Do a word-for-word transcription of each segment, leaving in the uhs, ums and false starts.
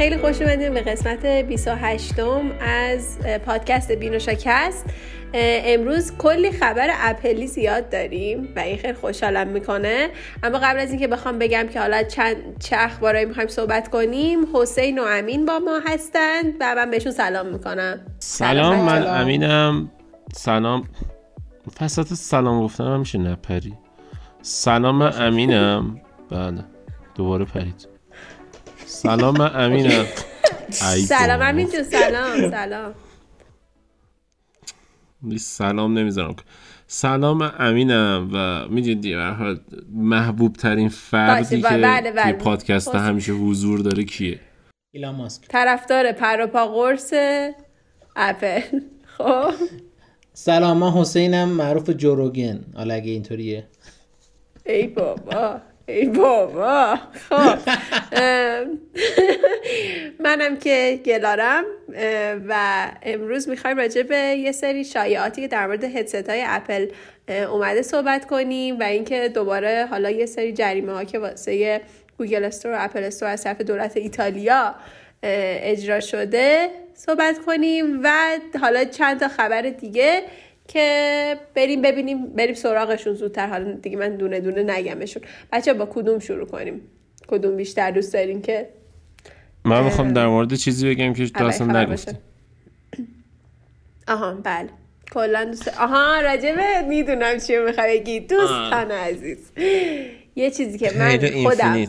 خیلی خوش اومدین به قسمت بیست و هشتم از پادکست بین و شکست. امروز کلی خبر اپلی زیاد داریم و این خیلی خوشحالم میکنه. اما قبل از اینکه بخوام بگم که حالا چند چه اخبارایی میخوایم صحبت کنیم، حسین و امین با ما هستند و من بهشون سلام میکنم. سلام, سلام من سلام. امینم. سلام فساد سلام گفتم همیشه نپری. سلام امینم. بله دوباره پرید. سلام من امینم. سلام امین جو. سلام سلام سلام نمیذارم. سلام من امینم و میدونید به هر حال محبوب ترین فردی که توی پادکست همیشه حضور داره کیه؟ ایلان ماسک، طرفدار پر و پا قرص اپل. خب سلام من حسینم، معروف جوروگن. حالا اگه اینطوریه ای بابا ای بابا. خب منم که گلارم و امروز میخوایم راجع به یه سری شایعاتی که در مورد هدست های اپل اومده صحبت کنیم و اینکه دوباره حالا یه سری جریمه ها که واسه گوگل استور و اپل استور از طرف دولت ایتالیا اجرا شده صحبت کنیم و حالا چند تا خبر دیگه که بریم ببینیم بریم سراغشون زودتر. حالا دیگه من دونه دونه نگمشون. بچه با کدوم شروع کنیم؟ کدوم بیشتر دوست دارین؟ که من میخوام در مورد چیزی بگم که تو اصلا نگفتی. آها بله کلا دوست. آها راجبه میدونم چی میخوای بگی دوستان عزیز. یه چیزی که من خودم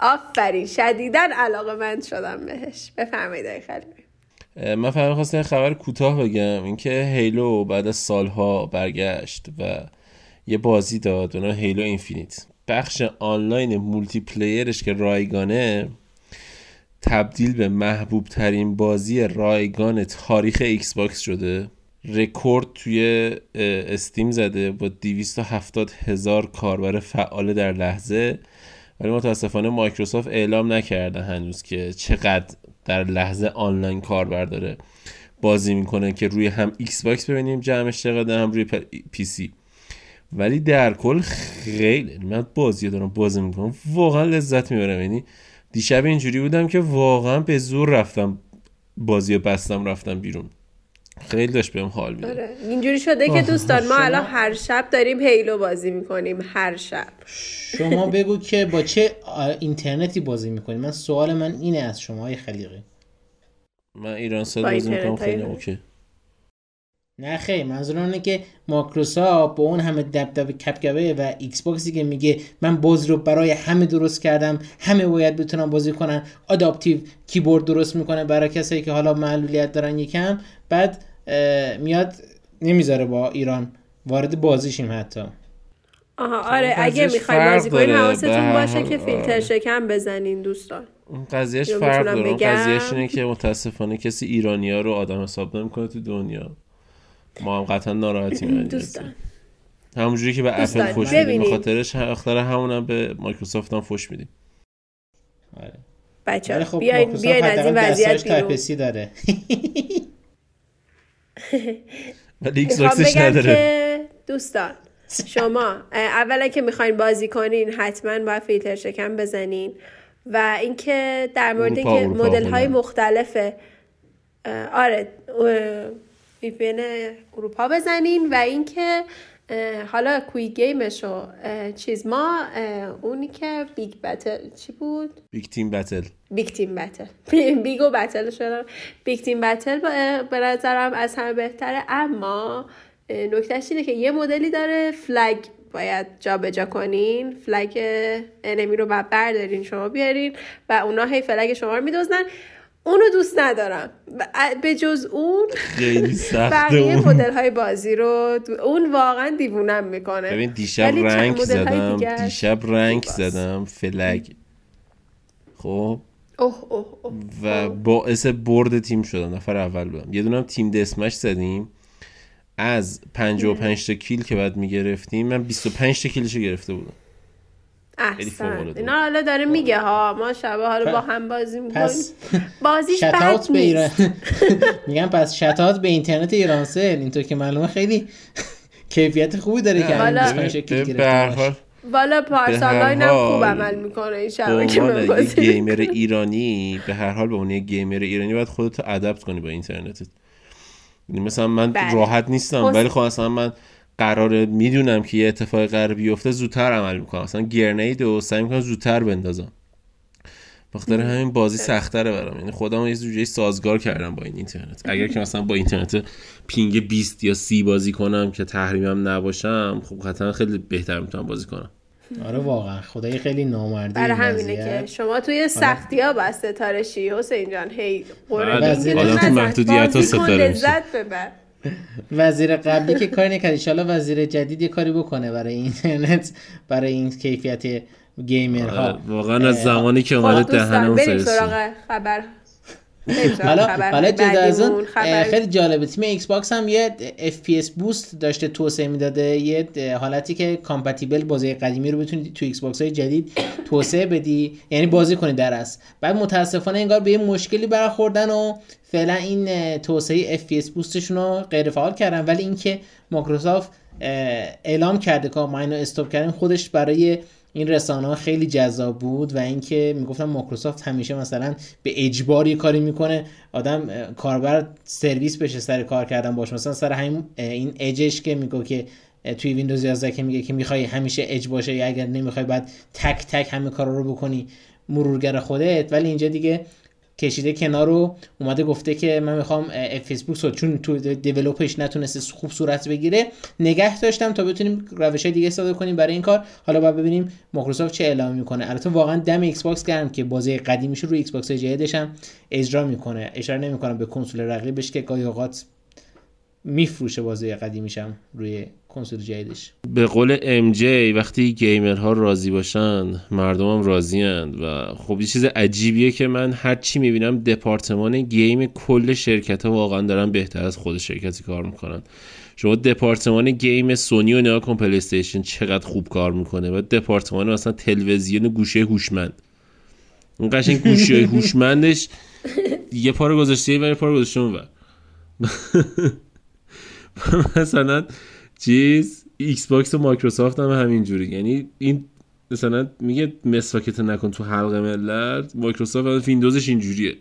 آفرین شدیداً علاقه‌مند شدم بهش. بفرمایید آقای خلیفی. من فقط خواستم خبر کوتاه بگم، اینکه هیلو بعد از سالها برگشت و یه بازی داد به نام هیلو اینفینیت. بخش آنلاین مولتی پلیرش که رایگانه تبدیل به محبوب ترین بازی رایگان تاریخ ایکس باکس شده. رکورد توی استیم زده با دویست و هفتاد هزار کاربر فعال در لحظه، ولی متاسفانه مایکروسافت اعلام نکرده هنوز که چقدر در لحظه آنلاین کاربر داره بازی میکنه که روی هم ایکس باکس ببینیم جمعش چقدر، هم روی پی سی. ولی در کل خیلی من بازی دارم بازی میکنم واقعا لذت میبرم. یعنی دیشب اینجوری بودم که واقعا به زور رفتم بازی بستم رفتم بیرون. خیلی داشت بهم حال میده. آره. اینجوری شده که دوستان ما الان شما... هر شب داریم هیلو بازی میکنیم. هر شب شما بگو که با چه اینترنتی بازی میکنیم. من سوال من اینه از شماهای خلیقی. من ایران ساد بازی میکنم خیلی اوکی. نه خیلی منظورم اینه که مایکروسافت با اون همه دبدب کپکبه و ایکس باکسی که میگه من بازی رو برای همه درست کردم، همه باید بتونن بازی کنن، آداپتیو کیبورد درست میکنه برای کسایی که حالا معلولیت دارن یکم، بعد میاد نمیذاره با ایران وارد بازیشیم حتی. آها آره اگه میخواین بازی کنین حواستون باشه که فیلتر شکم بزنین دوستان. اون قضیهش فرق داره. اون قضیهش اینه که متاسفانه کسی ایرانی‌ها رو آدم حساب نمی‌کنه تو دنیا. ما هم قطعا ناراحتی می‌کنیم دوستان. همونجوری که به اپل فوش میدیم به خاطرش آخر همونم به مایکروسافت هم فوش میدیم. آره. بچه‌ها خب بیاین بیاین از این وضعیت تایپ سی داره. ولی ایکس باکسش نداره. دوستان شما اولا که میخواین بازی کنین حتما باید فیلتر شکن بزنین و اینکه در مورد اینکه مدل‌های مختلف آره وی پی ان اروپا بزنین و اینکه حالا کوی گیمشو چیز ما اونی که بیگ بتل چی بود؟ بیگ تیم بتل بیگ تیم بتل بیگو بتل شدم بیگ تیم بتل به نظرم از همه بهتره. اما نکتهش اینه که یه مدلی داره فلگ باید جا به جا کنین، فلگ انمی رو باید بردارین شما بیارین و اونا هی فلگ شما رو میدوزنن. اونو دوست ندارم. به جز اون بقیه مدل های بازی رو دو... اون واقعا دیوونم میکنه. ببین دیشب رنگ زدم دیشب رنگ زدم فلگ خب اوه اوه اوه و باعث برد تیم شدم. نفر اول بودم. یه دونم تیم دسمش زدیم از پنجاه و پنج تا کیل که بعد میگرفتیم من بیست و پنج تا کیلشو گرفته بودم. احسن اینا حالا داره میگه ها ما شبه ها رو با هم بازی میکنیم. بازیش بد نیست. میگم پس شتات به اینترنت ایرانسل اینطور که معلومه خیلی کیفیت خوبی داره که این بیست و پنج شکل گرفته. والا پارسالاین هم خوب عمل میکنه این شبکه موازی. به گیمر ایرانی به هر حال به اون گیمر ایرانی باید خودت ادپت کنی با اینترنتت. مثلا من بره. راحت نیستم ولی خب اصلا من قراره میدونم که یه اتفاق قراره بیفته زودتر عمل میکنم، اصلا گرنیدو سعی میکنم زودتر بندازم. بخاطر همین بازی سخت‌تره برام، یعنی خودم یه جوری سازگار کردم با این اینترنت. اگر که مثلا با اینترنت پینگ بیست یا سی بازی کنم که تحریمم نباشم، خب حتما خیلی بهتر میتونم بازی کنم. آره واقعا خدایی خیلی نامردی. برای همینه که شما توی سختی‌ها با ستاره شی حسین جان هی قرعه می‌زنید محدودیت‌ها ستاره لذت ببر. وزیر قبلی که کاری نکرد، ان شاءالله وزیر جدید یه کاری بکنه برای اینترنت، برای این کیفیت گیمرها. واقعا از زمانی که اومده دهنمون سرویس. بریم سراغ خبر. حالا حالا جدا از اون خیلی جالبه، تیم ایکس باکس هم یه اف پی اس بوست داشته توسعه میداده، یه حالتی که کامپتیبل بازی قدیمی رو بتونید تو ایکس باکس های جدید توسعه بدی، یعنی بازی کنی در اصل. بعد متاسفانه انگار به یه مشکلی برخوردن و فعلا این توسعه اف پی اس بوستشون رو غیر فعال کردن. ولی اینکه مایکروسافت اعلام کرده که ما اینو استاپ کردیم خودش برای این رسانه‌ها خیلی جذاب بود. و اینکه میگفتن مایکروسافت همیشه مثلا به اجبار یه کاری میکنه، آدم کاربر سرویس بشه سر کار کردن باشه. مثلا سر همین این اجش که میگه که توی ویندوز یازده که میگه که میخوای همیشه اج باشه یا اگر نمیخوای بعد تک تک همه کارا رو بکنی مرورگر خودت. ولی اینجا دیگه کشیده کنارو اومده گفته که من میخوام فیسبوک رو چون تو دیولپش نتونسته خوب صورت بگیره نگه داشتم تا بتونیم روش‌های دیگه استفاده کنیم برای این کار. حالا باید ببینیم مایکروسافت چه اعلام میکنه. البته واقعا دم ایکس باکس گرم که بازی قدیمیش رو روی ایکس باکس جدیدش هم اجرا میکنه. اشاره نمیکنم به کنسول رقیبش که گاهی اوقات میفروشه بازی قدیمیش هم روی کنسول جدیدش. به قول ام جی وقتی گیمرها راضی باشن مردمم راضی اند. و خب یه چیز عجیبیه که من هر چی میبینم دپارتمان گیم کل شرکت‌ها واقعا دارن بهتر از خود شرکتی کار میکنن. شما دپارتمان گیم سونی و نیا کن پلی استیشن چقدر خوب کار میکنه و دپارتمان مثلا تلویزیون گوشه هوشمند، اون قشنگ گوشه هوشمندش یه پارو گذاشته و یه پارو گذاشته اونور. مثلا چیز ایکس باکس و مایکروسافت هم همینجوری، یعنی این مثلا میگه مسواکت نکن تو حلق ملت، مایکروسافت هم ویندوزش اینجوریه.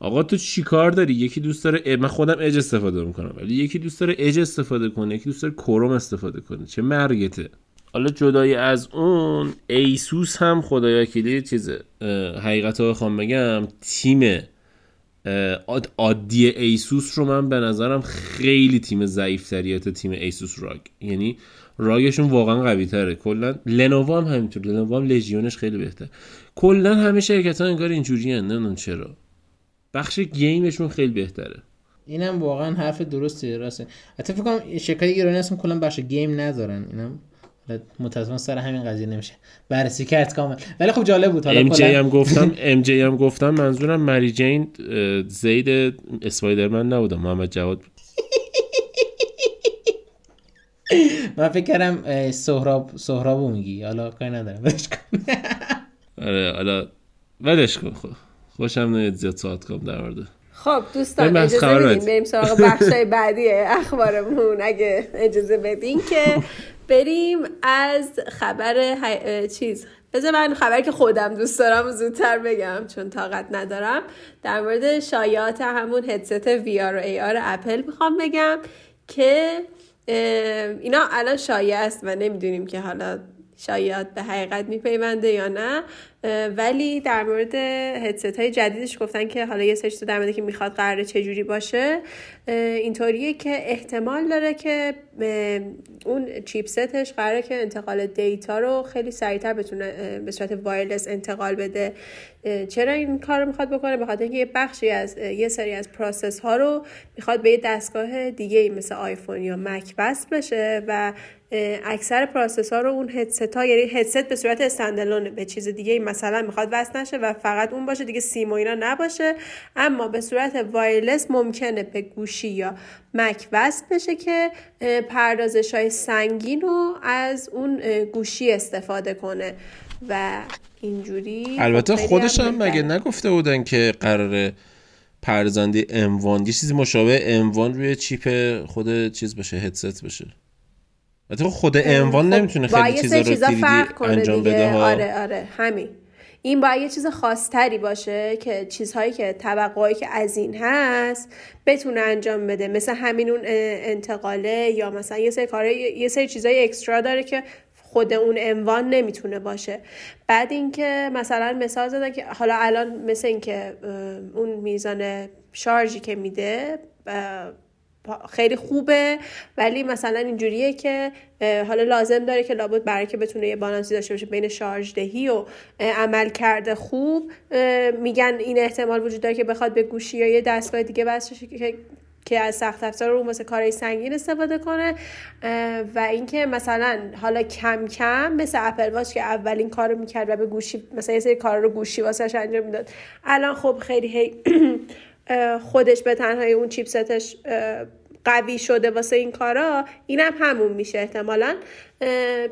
آقا تو چیکار داری؟ یکی دوست داره من خودم اج استفاده میکنم، ولی یکی دوست داره اج استفاده کنه، یکی دوست داره کروم استفاده کنه، چه مرگته. حالا جدای از اون ایسوس هم خدایا کلی چیزه. حقیقتا بخوام بگم تیم عادی ایسوس رو من به نظرم خیلی تیم ضعیف‌تریه تا تیم ایسوس راگ، یعنی راگشون واقعا قوی تره. کلا لنوو هم همینطور، لنوو هم لژیونش خیلی بهتر. کلا همه شرکت‌ها انگار اینجوری ان، نمیدونم چرا بخش گیمشون خیلی بهتره. اینم واقعا حرف درسته، راسته. حتی فکر کنم شرکت ایرانی هستن کلا بخش گیم ندارن، اینم متاسفانه سر همین قضیه نمیشه بررسی کرد کامل. ولی خب جالب بود. حالا ام جی هم گفتم ام جی هم گفتم منظورم مری جین زید اسپایدرمن نبودم، محمد جواد بود. من فکر کردم سهراب سهرابو میگی. حالا کاری ندارم، ولش کن. آره حالا ولش کن. خوشم نمیاد زیاد ساعت کام در آورده. خب دوستان اجازه بدین بریم سراغ بخشای بعدی اخبارمون اگه اجازه بدین که بریم از خبر های... چیز بذار من خبری که خودم دوست دارم زودتر بگم چون طاقت ندارم. در مورد شایعات همون هدست وی آر و ای آر اپل میخوام بگم که اینا الان شایعه است و نمیدونیم که حالا شایعات به حقیقت میپیونده یا نه. ولی در مورد هدست های جدیدش گفتن که حالا یه سرچ در مورد که میخواد قراره چجوری باشه اینطوریه که احتمال داره که اون چیپستش قراره که انتقال دیتا رو خیلی سریعتر بتونه به صورت وایرلس انتقال بده. چرا این کار رو میخواد بکنه؟ به خاطر اینکه یه بخشی از یه سری از پروسس ها رو میخواد به یه دستگاه دیگه مثل آیفون یا مک وصل بشه و اکثر پروسس ها رو اون هدست ها یعنی هدست به صورت استندالون به چیز دیگه مثلا میخواد وصل نشه و فقط اون باشه دیگه، سیم و اینا نباشه. اما به صورت وایرلس ممکنه به گوشی یا مک وصل بشه که پردازش های سنگین رو از اون گوشی استفاده کنه و اینجوری. البته خودش هم مگه نگفته بودن که قراره پردازنده ام وان یه چیزی مشابه ام وان روی چیپ خود چیز بشه، هدست بشه. تو خود عنوان نمیتونه خیلی چیزا رو تریدی انجام بده ها. آره آره همین. این باید یه چیز خاص‌تری باشه که چیزهایی که توقعی که از این هست بتونه انجام بده، مثل همین اون انتقاله یا مثلا یه سری کاره، یه سری چیزای اکسترا داره که خود اون عنوان نمیتونه باشه. بعد اینکه مثلا مثال زدن که حالا الان مثل اینکه اون میزان شارژی که میده خیلی خوبه، ولی مثلا اینجوریه که حالا لازم داره که لابد برای که بتونه یه بالانسی داشته باشه بین شارژ دهی و عمل کرده خوب، میگن این احتمال وجود داره که بخواد به گوشی یا یه دستگاه دیگه بس که که از سخت افزار رو واسه کارهای سنگین استفاده کنه. و اینکه مثلا حالا کم کم مثل اپل واچ که اولین کارو میکرد و به گوشی مثلا یه سری کارا رو گوشی واسش انجام میداد، الان خب خیلی هی خودش به تنهایی اون چیپستش قوی شده واسه این کارا، اینم هم همون میشه احتمالاً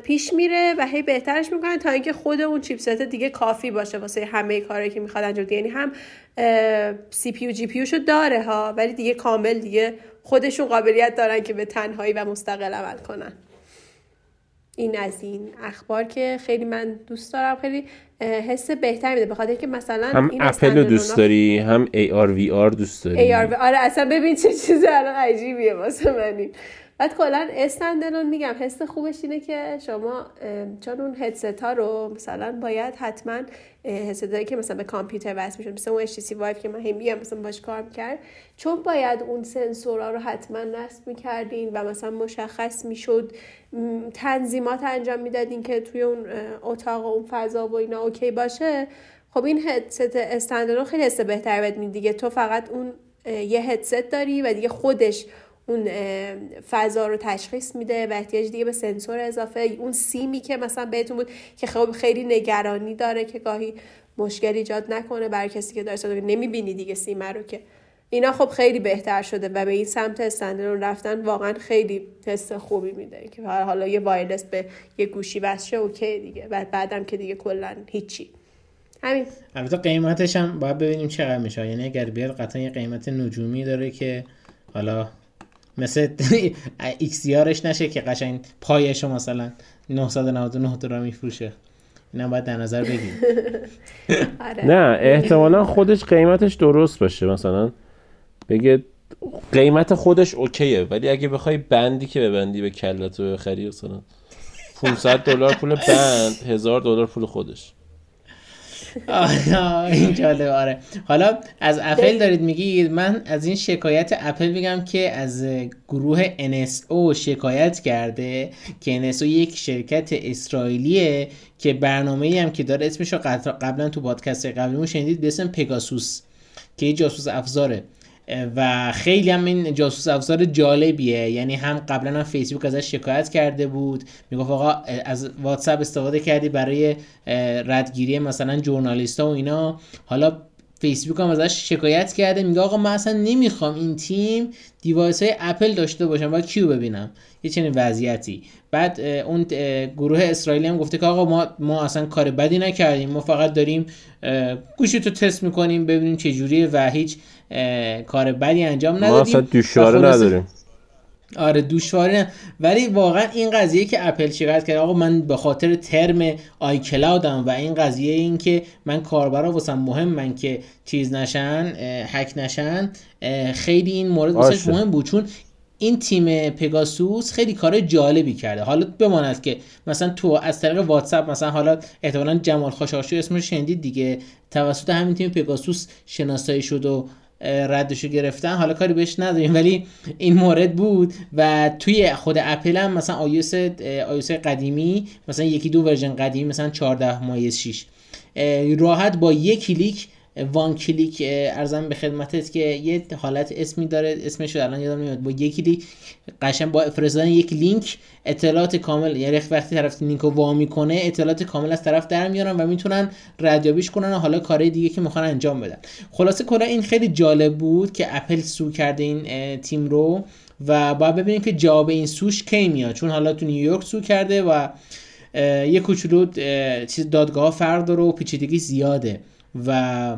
پیش میره و هی بهترش میکنه تا اینکه خود اون چیپست دیگه کافی باشه واسه همه کارهایی که میخواد انجام بده. یعنی هم سی پی یو جی پی یوشو داره ها، ولی دیگه کامل دیگه خودشون قابلیت دارن که به تنهایی و مستقل عمل کنن. این از این اخبار که خیلی من دوست دارم، خیلی حس بهتری میده، بخاطر اینکه مثلا هم این اپل دوست داری هم ای آر وی آر دوست داری. ای آر وی آر آره اصلا ببین چه چیز الان عجیبیه واسه من. بعد کلا استندالون میگم حس خوبش اینه که شما چون اون هدست ها رو مثلا باید حتما هدست هایی که مثلا به کامپیوتر وصل میشن مثلا اون اچ تی سی Vive که من هم میگم مثلا باش کار میکرد، چون باید اون سنسورها رو حتما نصب میکردین و مثلا مشخص میشد، تنظیمات انجام میدادین که توی اون اتاق و اون فضا و اینا اوکی باشه. خب این هدست استندالون خیلی حس بهتری بهت میده دیگه، تو فقط اون یه هدست داری و دیگه خودش اون فضا رو تشخیص میده و احتیاج دیگه به سنسور اضافه. اون سیمی که مثلا بهتون بود که خب خیلی نگرانی داره که گاهی مشکل ایجاد نکنه برای کسی که داره صدای نمیبینی دیگه سیم رو، که اینا خب خیلی بهتر شده و به این سمت استندالون رفتن واقعا خیلی حس خوبی میده که حالا یه وایرلس به یه گوشی وصل شه اوکی دیگه، بعد بعدم که دیگه کلا هیچی همین. البته قیمتش هم باید ببینیم چقدر میشه، یعنی اگر بیاد قطعا یه قیمت نجومی داره که حالا مثل ایکس دی آرش نشه که قشنگ پایشو مثلا نهصد و نود و نه دلار میفروشه. اینا باید در نظر بگیریم. نه احتمالا خودش قیمتش درست باشه، مثلا بگه قیمت خودش اوکیه، ولی اگه بخوای بندی که ببندی به کلت رو بخری مثلا پانصد دلار پول بند، هزار دلار پول خودش. آره این جالب. آره حالا از اپل دارید میگید، من از این شکایت اپل بگم که از گروه ان اس او شکایت کرده که ان اس او یک شرکت اسرائیلیه که برنامه‌ای هم که داره اسمشو قبلا تو پادکست قبلیمون شنیدید به اسم پگاسوس که یه جاسوس افزاره و خیلی هم این جاسوس افزار جالبیه. یعنی هم قبلا هم فیسبوک ازش شکایت کرده بود، میگفت آقا از واتساپ استفاده کردی برای ردگیری مثلا ژورنالیستا و اینا. حالا فیسبوک هم ازش شکایت کرده، میگه آقا من اصلا نمیخوام این تیم دیوایس های اپل داشته باشم، باید کیو ببینم، یه چنین وضعیتی. بعد اون گروه اسرائیلی هم گفته که آقا ما ما اصلا کار بدی نکردیم، ما فقط داریم گوشی تو تست میکنیم ببینیم چه جوریه و هیچ کار بدی انجام ندادیم، ما اصلا دوشواره نداریم. آره دوشواره نه، ولی واقعا این قضیه که اپل شکایت کرد آقا من به خاطر ترم آی کلاودم و این قضیه این که من کاربرا واسم مهم، من که چیز نشن هک نشن، خیلی این مورد واسش مهم بود، چون این تیم پگاسوس خیلی کار جالبی کرده. حالا بماند که مثلا تو از طریق واتساپ مثلا حالا احتمالاً جمال خاشاشی اسمش شنیدید دیگه، توسط همین تیم پگاسوس شناسایی شد و ردشو گرفتن. حالا کاری بهش نداریم، ولی این مورد بود. و توی خود اپل هم مثلا آیوس آیوس قدیمی مثلا یکی دو ورژن قدیمی مثلا چهارده مایز شش راحت با یک کلیک وان کلیک ارزم به خدمتت که یه حالت اسمی داره اسمش رو الان یادم نمیاد، با یک کلیک قشنگ با فرستادن یک لینک اطلاعات کامل، یعنی وقتی طرف لینکو وا میکنه اطلاعات کامل از طرف در میارن و میتونن ردیابیش کنن و حالا کارهای دیگه که میخوان انجام بدن. خلاصه کلا این خیلی جالب بود که اپل سو کرده این تیم رو و باید ببینیم که جواب این سوش کی میاد، چون حالا تو نیویورک سو کرده و یه کوچولو چیز دادگاه فرق داره و پیچیدگی زیاده و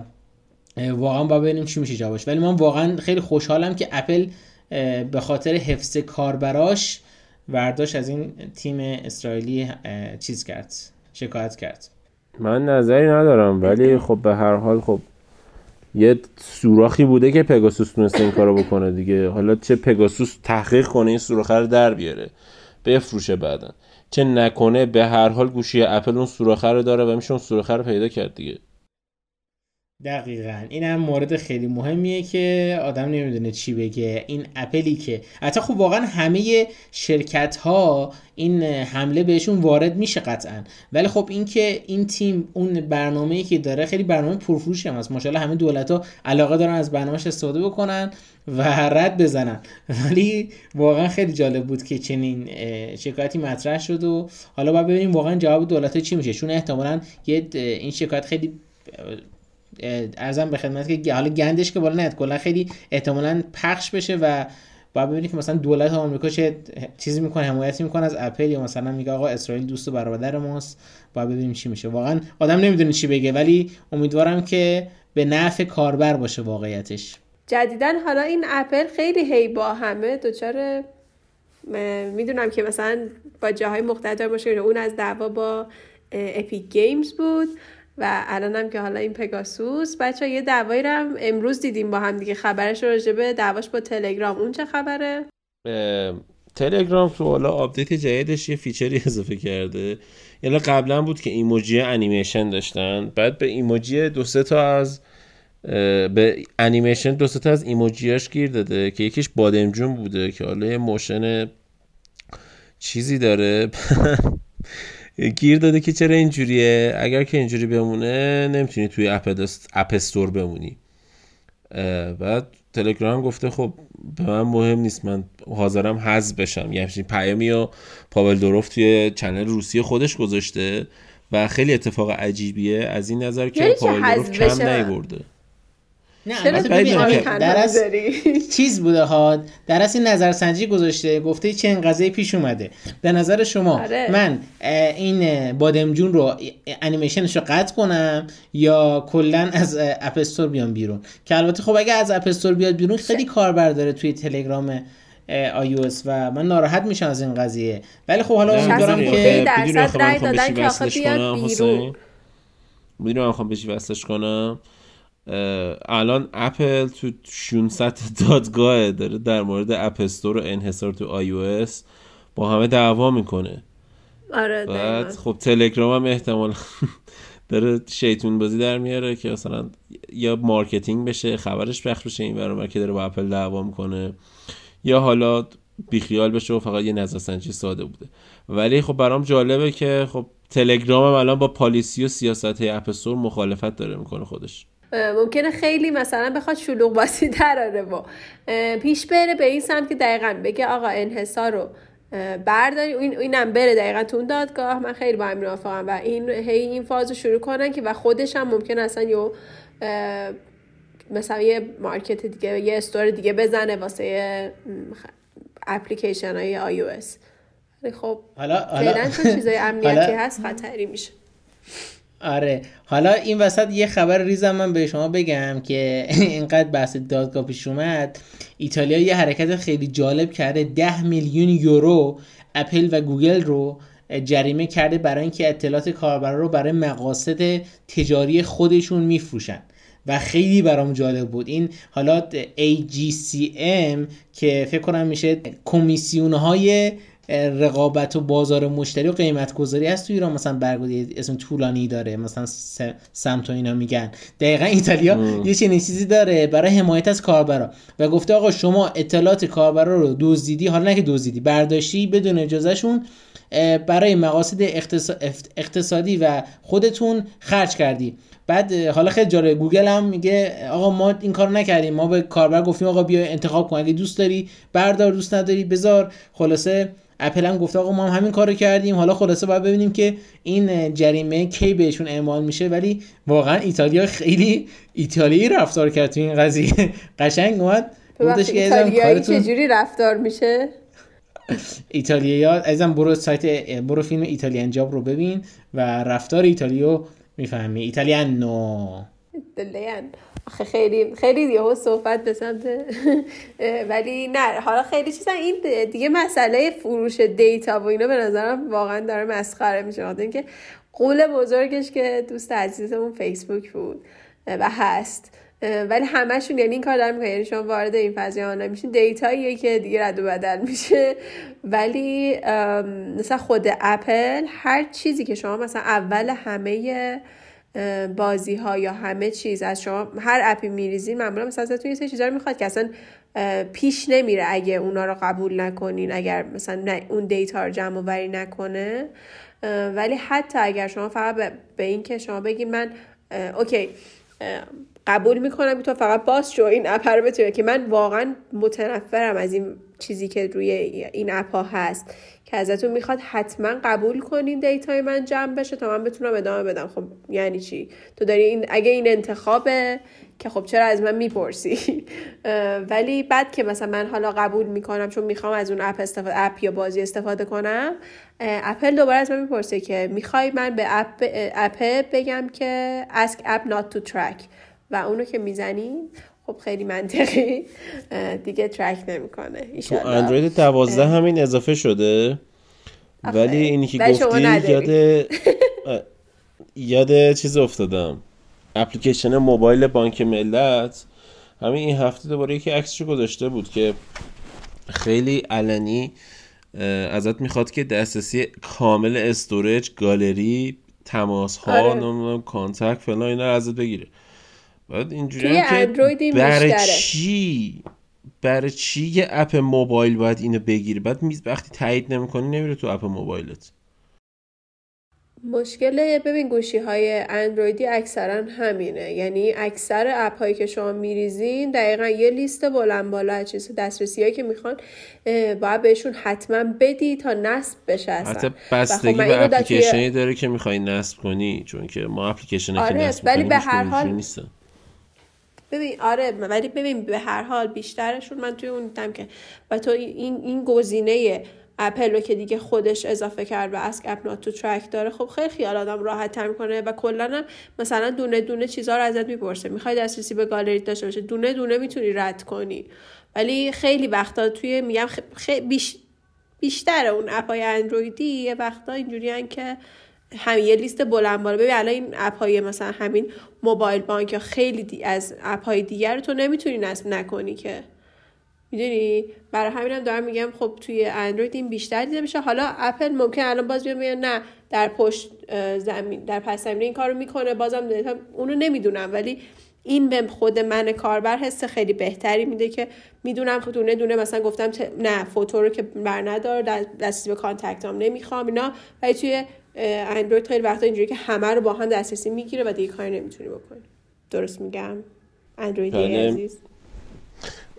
واقعا باید ببینیم چی میشه جوابش. ولی من واقعا خیلی خوشحالم که اپل به خاطر حفظ کاربراش ورداش از این تیم اسرائیلی چیز کرد، شکایت کرد. من نظری ندارم، ولی خب به هر حال خب یه سوراخی بوده که پگاسوس تونسته این کارو بکنه دیگه. حالا چه پگاسوس تحقیق کنه این سوراخ رو در بیاره بفروشه بعدن، چه نکنه به هر حال گوشی اپل اون سوراخ رو داره و میشه اون سوراخ رو پیدا کرد دیگه. دقیقاً این هم مورد خیلی مهمیه که آدم نمیدونه چی بگه. این اپلی که حتی خب واقعا همه شرکت ها این حمله بهشون وارد میشه قطعاً، ولی خب این که این تیم اون برنامه‌ای که داره خیلی برنامه پرفروش هم هست، ماشاءالله همه دولت‌ها علاقه دارن از برنامه‌اش استفاده بکنن و رد بزنن، ولی واقعا خیلی جالب بود که چنین شکایتی مطرح شد و حالا باید ببینیم واقعا جواب دولت‌ها چی میشه، چون احتمالاً یه این شکایت خیلی ارزم به خدمت که حالا گندش که بالا نهد کلا خیلی احتمالاً پخش بشه و باید ببینید که مثلا دولت آمریکا چه چیزی میکنه، حمایتی میکنه از اپل یا مثلا میگه آقا اسرائیل دوست و برادر ماست. باید ببینیم چی میشه. واقعا آدم نمیدونه چی بگه، ولی امیدوارم که به نفع کاربر باشه واقعیتش. جدیدن حالا این اپل خیلی هی با همه دوچاره میدونم که مثلا با جاهای مختلف باشه، اون از دعوا با اپیک گیمز بود و الان هم که حالا این پگاسوس. بچه ها یه دعوایی رو هم امروز دیدیم با هم دیگه، خبرش راجع به دعواش با تلگرام. اون چه خبره؟ تلگرام تو حالا آپدیت جدیدش یه فیچری اضافه کرده. یعنی قبلا بود که ایموجی انیمیشن داشتن، بعد به ایموجی دو سه تا از به انیمیشن دو سه تا از ایموجیاش گیر داده که یکیش بادمجون بوده که حالا یه موشن چیزی داره گیر داده که چرا اینجوریه، اگر که اینجوری بمونه نمیتونی توی اپ استور بمونی. بعد تلگرام گفته خب به من مهم نیست، من حاضرم حذف بشم. یه همچین پیامی و پاول دوروف توی چنل روسی خودش گذاشته و خیلی اتفاق عجیبیه از این نظر که پاول دوروف کم نیورده. نه البته ببین درس چیز بوده ها، درس این نظرسنجی گذاشته گفته چه انقضایی پیش اومده. به نظر شما آره، من این بادمجون رو انیمیشنش رو قطع کنم یا کلا از اپ استور بیام بیرون؟ که البته خب اگه از اپ استور بیاد بیرون خیلی کاربر داره توی تلگرام iOS و من ناراحت میشم از این قضیه، ولی خب حالا امیدوارم که درصد رای دادن که آخه بیاد بیرون. میدونم میخوام بهش وصلش کنم. الان اپل تو ششصد دادگاه داره در مورد اپ استور و انحصار تو آی او اس با همه دعوا میکنه. آره بعد خب تلگرام هم احتمال داره شیطون بازی در میاره که مثلا یا مارکتینگ بشه خبرش پخش بشه این برنامه که داره با اپل دعوا میکنه، یا حالا بیخیال بشه و فقط یه نظرسنجی ساده بوده. ولی خب برام جالبه که خب تلگرام هم الان با پالیسی و سیاست اپ استور مخالفت داره میکنه خودش. ممکنه خیلی مثلا بخواد شلوغ بازی دراره و پیش بره به این سمت که دقیقاً بگه آقا انحصار رو برداری، اینم بره دقیقاً تو اون دادگاه. من خیلی با هم موافقم و این هی این فازو شروع کنن که و خودش هم ممکنه اصلا یه مثلا یه مارکت دیگه، یه استور دیگه بزنه واسه اپلیکیشن های آی او اس. خب فعلا چون چیزای امنیتی هست خطری میشه. آره حالا این وسط یه خبر ریزم من به شما بگم که اینقدر بحث دادگاه پیش اومد، ایتالیا یه حرکت خیلی جالب کرده. ده میلیون یورو اپل و گوگل رو جریمه کرده برای اینکه اطلاعات کاربرا رو برای مقاصد تجاری خودشون میفروشن و خیلی برام جالب بود. این حالا ای جی سی ام که فکر کنم میشه کمیسیون‌های رقابت و بازار مشتری و قیمت گذاری هست تو ایران، مثلا برگزیده اسم طولانی داره مثلا سمت و اینا میگن، دقیقا ایتالیا ام. یه چنین چیزی داره برای حمایت از کاربرا و گفته آقا شما اطلاعات کاربرا رو دزدیدی، حالا نه که دزدیدی برداشتی بدون اجازه شون برای مقاصد اقتص... اقتصادی و خودتون خرج کردی. بعد حالا خیلی جالبه گوگل هم میگه آقا ما این کارو نکردیم، ما به کاربر گفتیم آقا بیا انتخاب کن، اگه دوست داری بردار، دوست نداری بذار. خلاصه اپل هم گفته آقا ما هم همین کارو کردیم. حالا خلاصه باید ببینیم که این جریمه کی بهشون اعمال میشه، ولی واقعا ایتالیا خیلی ایتالیایی رفتار کرد تو این قضیه. قشنگ اومد بودش که ایتالیایی چجوری رفتار میشه. ایتالیایی‌ها ازم برو سایت برو فیلم ایتالیان جاب رو ببین و رفتار ایتالیو میفهمی. ایتالیانو دلین آخه خیلی خیلی یهو صحبت به سمت ولی نه حالا خیلی چیزا این دیگه مسئله فروش دیتا و اینا به نظرم واقعا داره مسخره میشه. خاطر اینکه قول بزرگش که دوست عزیزمون فیسبوک بود و هست، ولی همشون یعنی این کار دارن میکنن، یعنی شما وارد این فضای آنلاین میشین دیتاییه که دیگه رد و بدل میشه. ولی مثلا خود اپل هر چیزی که شما مثلا اول همه بازی ها یا همه چیز از شما هر اپی میریزین معمولا مثلا ازتون یه سری چیزا رو میخواد که اصلا پیش نمیره اگه اونا رو قبول نکنین، اگر مثلا اون دیتا رو جمع آوری نکنه. ولی حتی اگر شما فقط به این که شما بگین من اوکی قبول میکنم تو فقط باز شو این اپ رو بتونه که من واقعا متنفرم از این چیزی که روی این اپ ها هست که ازتون میخواد حتما قبول کنین دیتای من جمع بشه تا من بتونم ادامه بدم. خب یعنی چی؟ تو داری این اگه این انتخابه که خب چرا از من میپرسی؟ ولی بعد که مثلا من حالا قبول میکنم چون میخوام از اون اپ استفاده اپ یا بازی استفاده کنم، اپل دوباره از من میپرسه که میخوای من به اپ اپ بگم که ask app not to track و اونو که میزنین خب خیلی منطقی دیگه ترک نمیکنه. تو اندروید دوازده همین اضافه شده. ولی اینی که گفتی یاد یاد چیز افتادم، اپلیکیشن موبایل بانک ملت همین این هفته دوباره یکی عکسش گذاشته بود که خیلی علنی ازت میخواد که دسترسی کامل استوریج، گالری، تماس ها، نمیدونم کانتاکت فلان اینا رو ازت بگیره. بعد اینجوری هم که برای چی برای چی یه اپ موبایل باید اینو بگیره؟ بعد وقتی تایید نمیکنی نمیره تو اپ موبایلت. مشکل ببین گوشی های اندرویدی اکثرا همینه، یعنی اکثر اپ هایی که شما میریزین دقیقا یه لیست بلند بالا چیز دسترسی هایی که میخوان باید بهشون حتما بدی تا نصب بشه اصلا. حتی بستگی به خب اپلیکیشنی داره که میخوای نصب کنی، چون که ما اپلیکیشنی آره، که نصب کنیم مشکلی نیست. ببین آره ولی ببین به هر حال بیشترشون من توی اون دیدم که و تو این این گزینه اپل رو که دیگه خودش اضافه کرد و اسک اپ نات تو ترک داره، خب خیلی خیال آدم راحت تر میکنه و کلا هم مثلا دونه دونه چیزا رو ازت میپرسه، میخوای دسترسی به گالری داشته باشه دونه دونه میتونی رد کنی. ولی خیلی وقتا توی میگم خیلی بیش بیشتر اون اپای اندرویدی یه وقتا اینجوریان که همین یه لیست بلند بالا. ببین الان این اپ‌های مثلا همین موبایل بانک یا خیلی دی... از اپ‌های دیگر تو نمیتونی نصب نکنی که میدونی، برای همینم هم دارم میگم خب توی اندروید این بیشتر دیده میشه. حالا اپل ممکن الان باز بیان میگن نه در پشت زمین در پس زمینه این کارو میکنه، بازم دیتا اونو نمیدونم، ولی این به خود من کاربر حس خیلی بهتری میده که میدونم خود دونه دونه مثلا گفتم ت... نه فوتو رو که برندار دسترسی به کانتاکتام نمیخوام اینا. ولی توی اندروید خیلی وقتا اینجوری که همه رو با هم دسترسی میگیره و دیگه کاری نمیتونی بکنی. درست میگم اندروید عزیز؟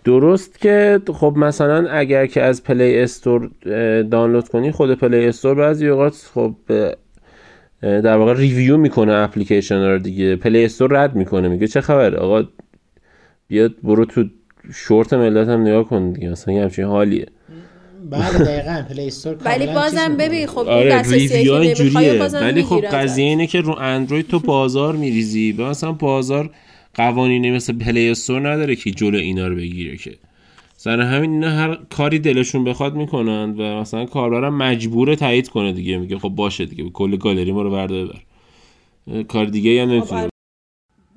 درست که خب مثلا اگر که از پلی استور دانلود کنی، خود پلی استور بعضی اوقات خب در واقع ریویو میکنه اپلیکیشن رو دیگه، پلی استور رد میکنه میگه چه خبر آقا بیاد برو تو شورت ملت هم نگاه کن دیگه، مثلا یه همچین حالیه. بله دقیقاً پلی استور کاملا ولی بازم ببین خب آره ریویو اینجوریه. ولی خب قضیه اینه که رو اندروید تو بازار میریزی، مثلا بازار قوانینی مثل پلی استور نداره که جلو اینا رو بگیره که سر همین اینا هر کاری دلشون بخواد میکنن و مثلا کاربرم مجبوره تایید کنه دیگه، میگه خب باشه دیگه کل گالری ما رو برده ببر کار دیگه یا نمیشه.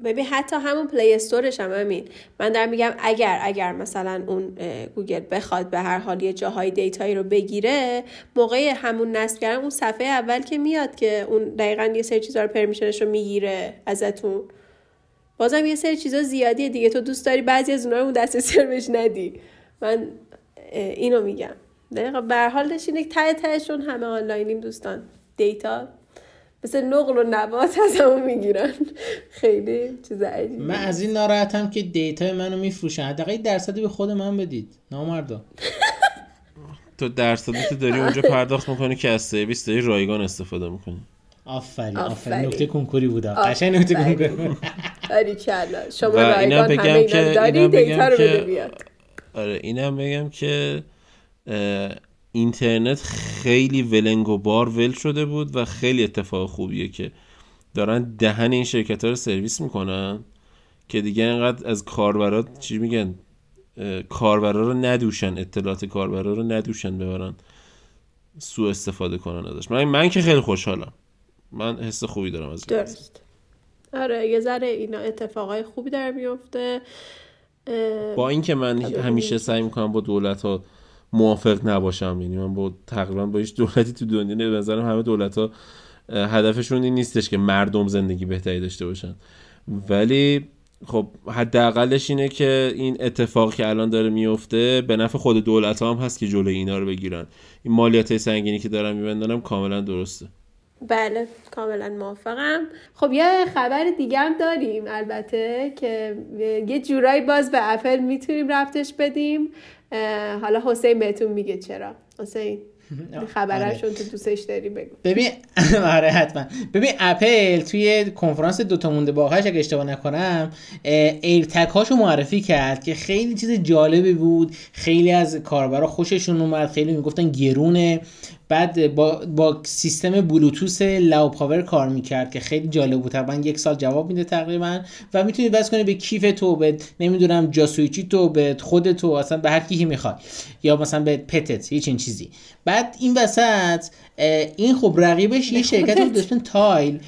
ببین حتی همون پلی استورش هم همین من دارم میگم اگر اگر مثلا اون گوگل بخواد به هر حال یه جاهای دیتایی رو بگیره، موقع همون نصب کردن اون صفحه اول که میاد که اون دقیقاً یه سری چیزا رو پرمیشنش رو میگیره ازتون، بازم یه سری چیزا زیادیه دیگه تو دوست داری بعضی از اونها رو دسترسی بهش ندی. من اینو میگم دقیقاً به هر حال نشینه ته تهشون همه آنلاینیم دوستان، دیتا مثل نقل و نبات از همون میگیرن. خیلی چیز عجیبی. من از این ناراحتم که دیتای منو میفروشن، حداقل درصدی به خود من بدید نامردا. تو درصدی تو داری اونجا پرداخت میکنی که از سرویس داری رایگان استفاده میکنی. آفرین آفرین نکته کنکوری بود، قشنگ نکته کنکوری بود. آره کلا شما رایگان همه اینا داری دیتا رو بده بیاد. آره اینم بگم که اینترنت خیلی ولنگ و بار ول شده بود و خیلی اتفاق خوبیه که دارن دهن این شرکت‌ها رو سرویس میکنن که دیگه انقدر از کاربرا چی میگن کاربرا رو ندوشن، اطلاعات کاربرا رو ندوشن ببرن سوء استفاده کنن ازش. من من که خیلی خوشحالم، من حس خوبی دارم از این. درست، آره یه ذره اینا اتفاقای خوبی در میفته. با اینکه من همیشه سعی میکنم با دولت‌ها موافق نباشم، یعنی من با تقریبا با هیچ دولتی تو دنیا نه، به نظرم همه دولت‌ها هدفشون این نیستش که مردم زندگی بهتری داشته باشن، ولی خب حداقلش اینه که این اتفاقی که الان داره میفته به نفع خود دولت‌ها هم هست که جلوی اینا رو بگیرن. این مالیات‌های سنگینی که دارن میبندنم کاملا درسته. بله کاملا موافقم. خب یه خبر دیگه هم داریم البته که یه جورایی باز به اپل میتونیم ربطش بدیم. حالا حسین بهتون میگه چرا. حسین خبرشون آره. تو دوستش داری بگو. ببین آره حتما. ببین اپل توی کنفرانس دوتا مونده باقیش اگه اشتباه نکنم ایرتگ هاشو معرفی کرد که خیلی چیز جالبی بود، خیلی از کاربرا خوششون اومد، خیلی میگفتن گرونه. بعد با, با سیستم بلوتوث لاو پاور کار میکرد که خیلی جالب بود، تقریبا یک سال جواب میده تقریبا و میتونی وصل کنی به کیف تو، به نمیدونم جاسویچی تو، به خود تو، اصلا به هر کی میخوای، یا مثلا به پتت یه چنین چیزی. بعد این وسط این خب رقیبش یه شرکت بود اسمش تایل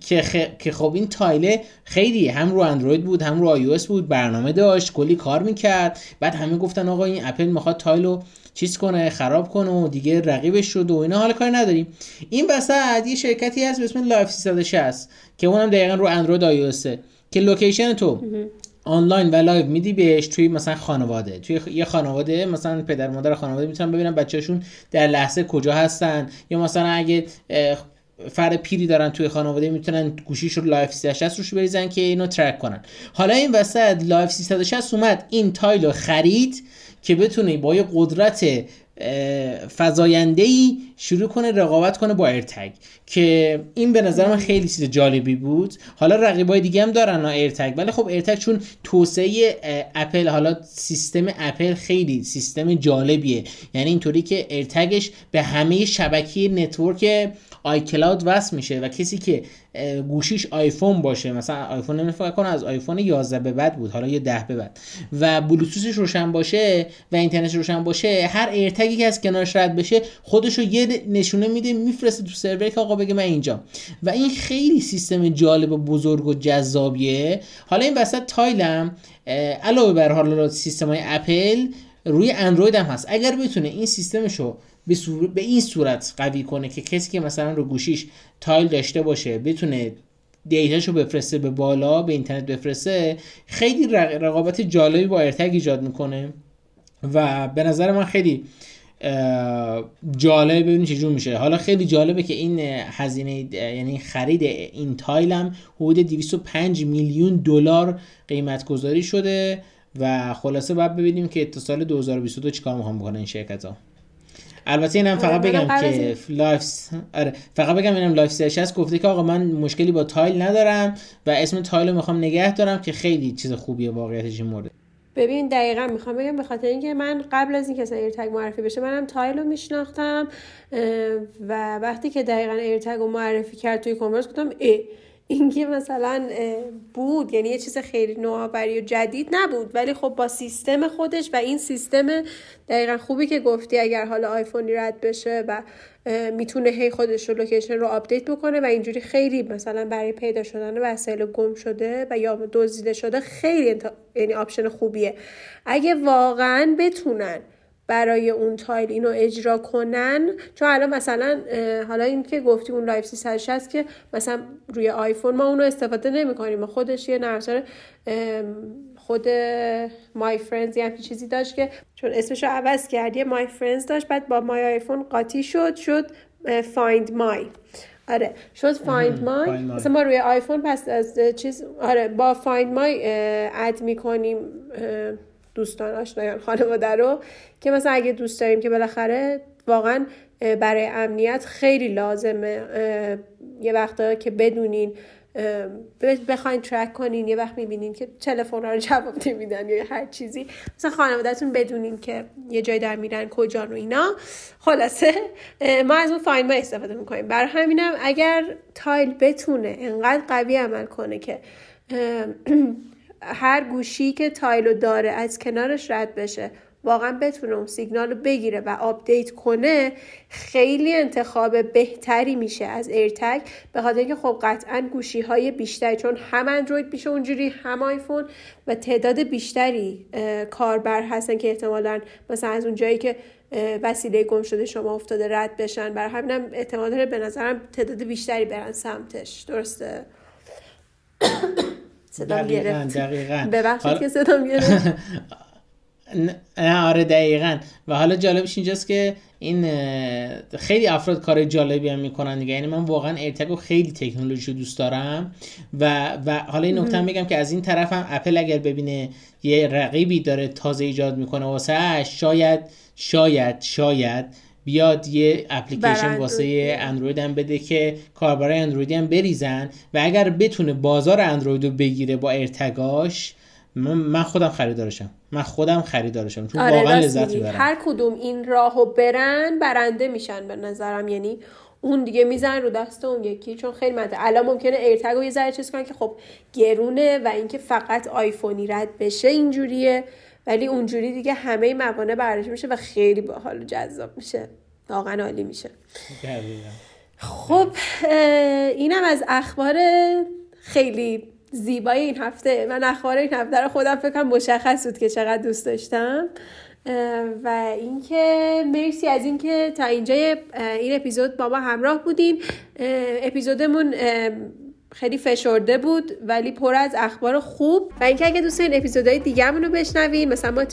که خ... که خب این تایل خیلی هم رو اندروید بود هم رو آی او اس بود، برنامه داشت، کلی کار میکرد. بعد همه گفتن آقا این اپل میخواد تایلو چیز کنه، خراب کنه و دیگه رقیبش شد و اینا، حالا کاری نداریم. این وسط یه شرکتی هست به اسم لایف سیصد و شصت که اونم دقیقاً رو اندروید آی او اس که لوکیشن تو آنلاین و لایو میدی بهش توی مثلا خانواده، توی یه خانواده مثلا پدر مادر خانواده میتونن ببینن بچه‌شون در لحظه کجا هستن، یا مثلا اگه فرد پیری دارن توی خانواده میتونن گوشیش رو لایف سیصد و شصت روش بریزن که اینو ترک کنن. حالا این وسط لایف سیصد و شصت اومد این تایل رو خرید که بتونه با یه قدرت فزاینده‌ای شروع کنه رقابت کنه با ایرتگ، که این به نظر من خیلی چیز جالبی بود. حالا رقیبای دیگه هم دارن ها ایرتگ، ولی خب ایرتگ چون توسعه اپل، حالا سیستم اپل خیلی سیستم جالبیه، یعنی اینطوری که ایرتگش به همه شبکه نتورک آی کلاود وصل میشه و کسی که گوشیش آیفون باشه، مثلا آیفون نمیفکر کنه از آیفون یازده به بعد بود، حالا یه ده به بعد، و بلوتوثش روشن باشه و اینترنتش روشن باشه، هر ایرتگی که از کنارش رد بشه خودشو یه نشونه میده میفرسته تو سرور که آقا بگه من اینجا، و این خیلی سیستم جالب و بزرگ و جذابیه. حالا این وسط تایلم علاوه بر حالا سیستم‌های اپل روی اندروید هم هست، اگر بتونه این سیستمشو به این صورت قوی کنه که کسی که مثلا رو گوشیش تایل داشته باشه بتونه دیتاشو بفرسته به بالا، به اینترنت بفرسته، خیلی رقابت جالبی با ایرتگ ایجاد میکنه و به نظر من خیلی جالبه. ببینیم چجور میشه. حالا خیلی جالبه که این هزینه، یعنی خرید این تایل هم حدود دویست و پنج میلیون دلار قیمت گذاری شده و خلاصه بعد ببینیم که تا سال دو هزار و بیست و دو چیکار میخوام بکنن این شرکت ها. البته اینم فقط بگم که لایفس آره فقط بگم اینم لایف سیصد و شصت گفته که آقا من مشکلی با تایل ندارم و اسم تایل رو میخوام نگه دارم، که خیلی چیز خوبیه واقعیتش این مورد. ببین دقیقاً میخوام بگم به خاطر اینکه من قبل از اینکه اصلا ایرتگ معرفی بشه منم تایل رو میشناختم و وقتی که دقیقاً ایرتگ رو معرفی کرد توی کنفرانس گفتم ای اینکه مثلا بود، یعنی یه چیز خیلی نوآوری و جدید نبود، ولی خب با سیستم خودش و این سیستم دقیقا خوبی که گفتی اگر حالا آیفونی رد بشه و میتونه هی خودش رو لوکیشن رو آپدیت بکنه و اینجوری خیلی مثلا برای پیدا شدن وسایل گم شده و یا دزدیده شده خیلی انت... یعنی آپشن خوبیه. اگه واقعا بتونن برای اون تایل اینو اجرا کنن، چون الان مثلا حالا این که گفتیم اون لایف سیصد و شصت که مثلا روی آیفون ما اونو استفاده نمی کنیم و خودش یه نرم‌افزار خود مای فرندز یه چیزی داشت که چون اسمش رو عوض کردیه مای فرندز داشت، بعد با مای آیفون قاطی شد شد فایند مای. آره شد فایند مای. مثلا ما روی آیفون پس از چیز آره با فایند مای اد میکنیم دوستان آشنایان خانواده رو، که مثلا اگه دوست داریم که بالاخره واقعا برای امنیت خیلی لازمه یه وقتا که بدونین بخواین ترک کنین، یه وقت میبینین که تلفن ها رو جواب نمیدن یا هر چیزی، مثلا خانوادهتون بدونین که یه جای در میرن کجا رو اینا. خلاصه ما از اون فایند ما استفاده میکنیم. برای همینم اگر تایل بتونه انقدر قوی عمل کنه که هر گوشی که تایلو داره از کنارش رد بشه، واقعا بتونه اون سیگنال رو بگیره و آپدیت کنه، خیلی انتخاب بهتری میشه از ایرتگ، به خاطر اینکه خب قطعا گوشی های بیشتری، چون هم اندروید میشه اونجوری هم آیفون و تعداد بیشتری کاربر هستن که احتمالاً مثلا از اون جایی که وسیله گم شده شما افتاده رد بشن، برای همینم احتمال داره به نظرم تعداد بیشتری برن سمتش. درسته؟ صدام گرفت. ببخشید که صدام گرفت. نه آره دقیقاً. و حالا جالبش اینجاست که این خیلی افراد کار جالبی هم میکنن دیگه، یعنی من واقعا ایرتگو خیلی تکنولوژی دوست دارم و و حالا این نکته هم بگم که از این طرف هم اپل اگر ببینه یه رقیبی داره تازه ایجاد میکنه واسه شاید شاید شاید بیاد یه اپلیکیشن واسه اندروید هم بده که کاربرای اندرویدی هم بریزن و اگر بتونه بازار اندرویدو بگیره با ایرتگاش، من خودم خریدارشم من خودم خریدارشم چون آره واقعا لذت میبرم. هر کدوم این راهو برن برنده میشن به نظرم، یعنی اون دیگه میزن رو دست اون یکی، چون خیلی مده الان ممکنه ایرتگو یه ذره چیز کنن که خب گرونه و اینکه فقط آیفونی رد بشه اینجوریه، ولی اونجوری دیگه همه موانع برآورده میشه و خیلی باحال و جذاب میشه، واقعا عالی میشه. خب اینم از اخبار خیلی زیبای این هفته. من اخبار این هفته رو خودم فکر کنم مشخص بود که چقدر دوست داشتم. و اینکه مرسی از اینکه تا اینجای این اپیزود با ما همراه بودین. اپیزودمون خیلی فشرده بود ولی پر از اخبار خوب. و اینکه اگه دوست دارین اپیزودهای دیگه‌مون رو بشنوین، مثلا ما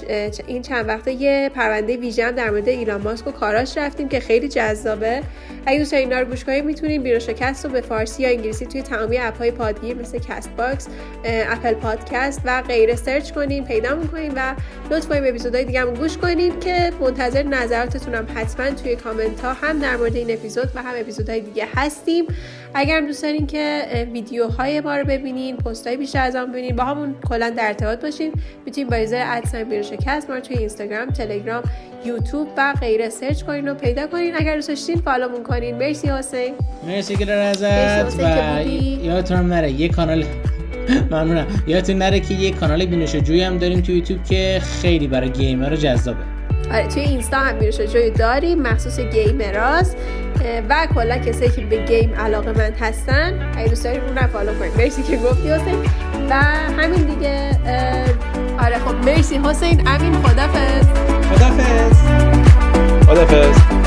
این چند وقته یه پرونده ویژه در مورد ایلان ماسک و کاراش رفتیم که خیلی جذابه. اگه دوست دارین اینا رو گوش کنین میتونین بیروشکست رو به فارسی یا انگلیسی توی تمامی اپ‌های پادگیر مثل کست باکس، اپل پادکست و غیره سرچ کنین، پیدامون کنین و لطفاً به اپیزودهای دیگه‌مون گوش کنین که منتظر نظراتتون هم حتماً توی کامنت‌ها هم در مورد این اپیزود و هم اپیزودهای دیگه هستیم. اگر دوست دارین که ویدیوهای ما رو ببینین، پست‌های بیشتر از اون ببینین، با همون کلا در ارتباط باشین، میتونین با یوزر ادسن بیروشکست ما رو توی اینستاگرام، تلگرام، یوتیوب و غیره سرچ کنین و پیدا کنین. اگر دوست داشتین فالومون کنین. مرسی حسین. مرسی که درازت و یادتون هم نره یه کانال ممنونم. یادتون نره که یه کانال بینشجویی هم داریم توی یوتیوب که خیلی برای گیمرها جذابه. آره توی اینستا هم بینشجویی داریم مخصوص گیمراست و کلا کسایی که به گیم علاقه‌مند هستن، اگه دوست دارین اون رو فالو کنین. مرسی که گفتی حسین و همین دیگه. آره خب مرسی حسین. امین خدافظ. خدافظ. خدافظ.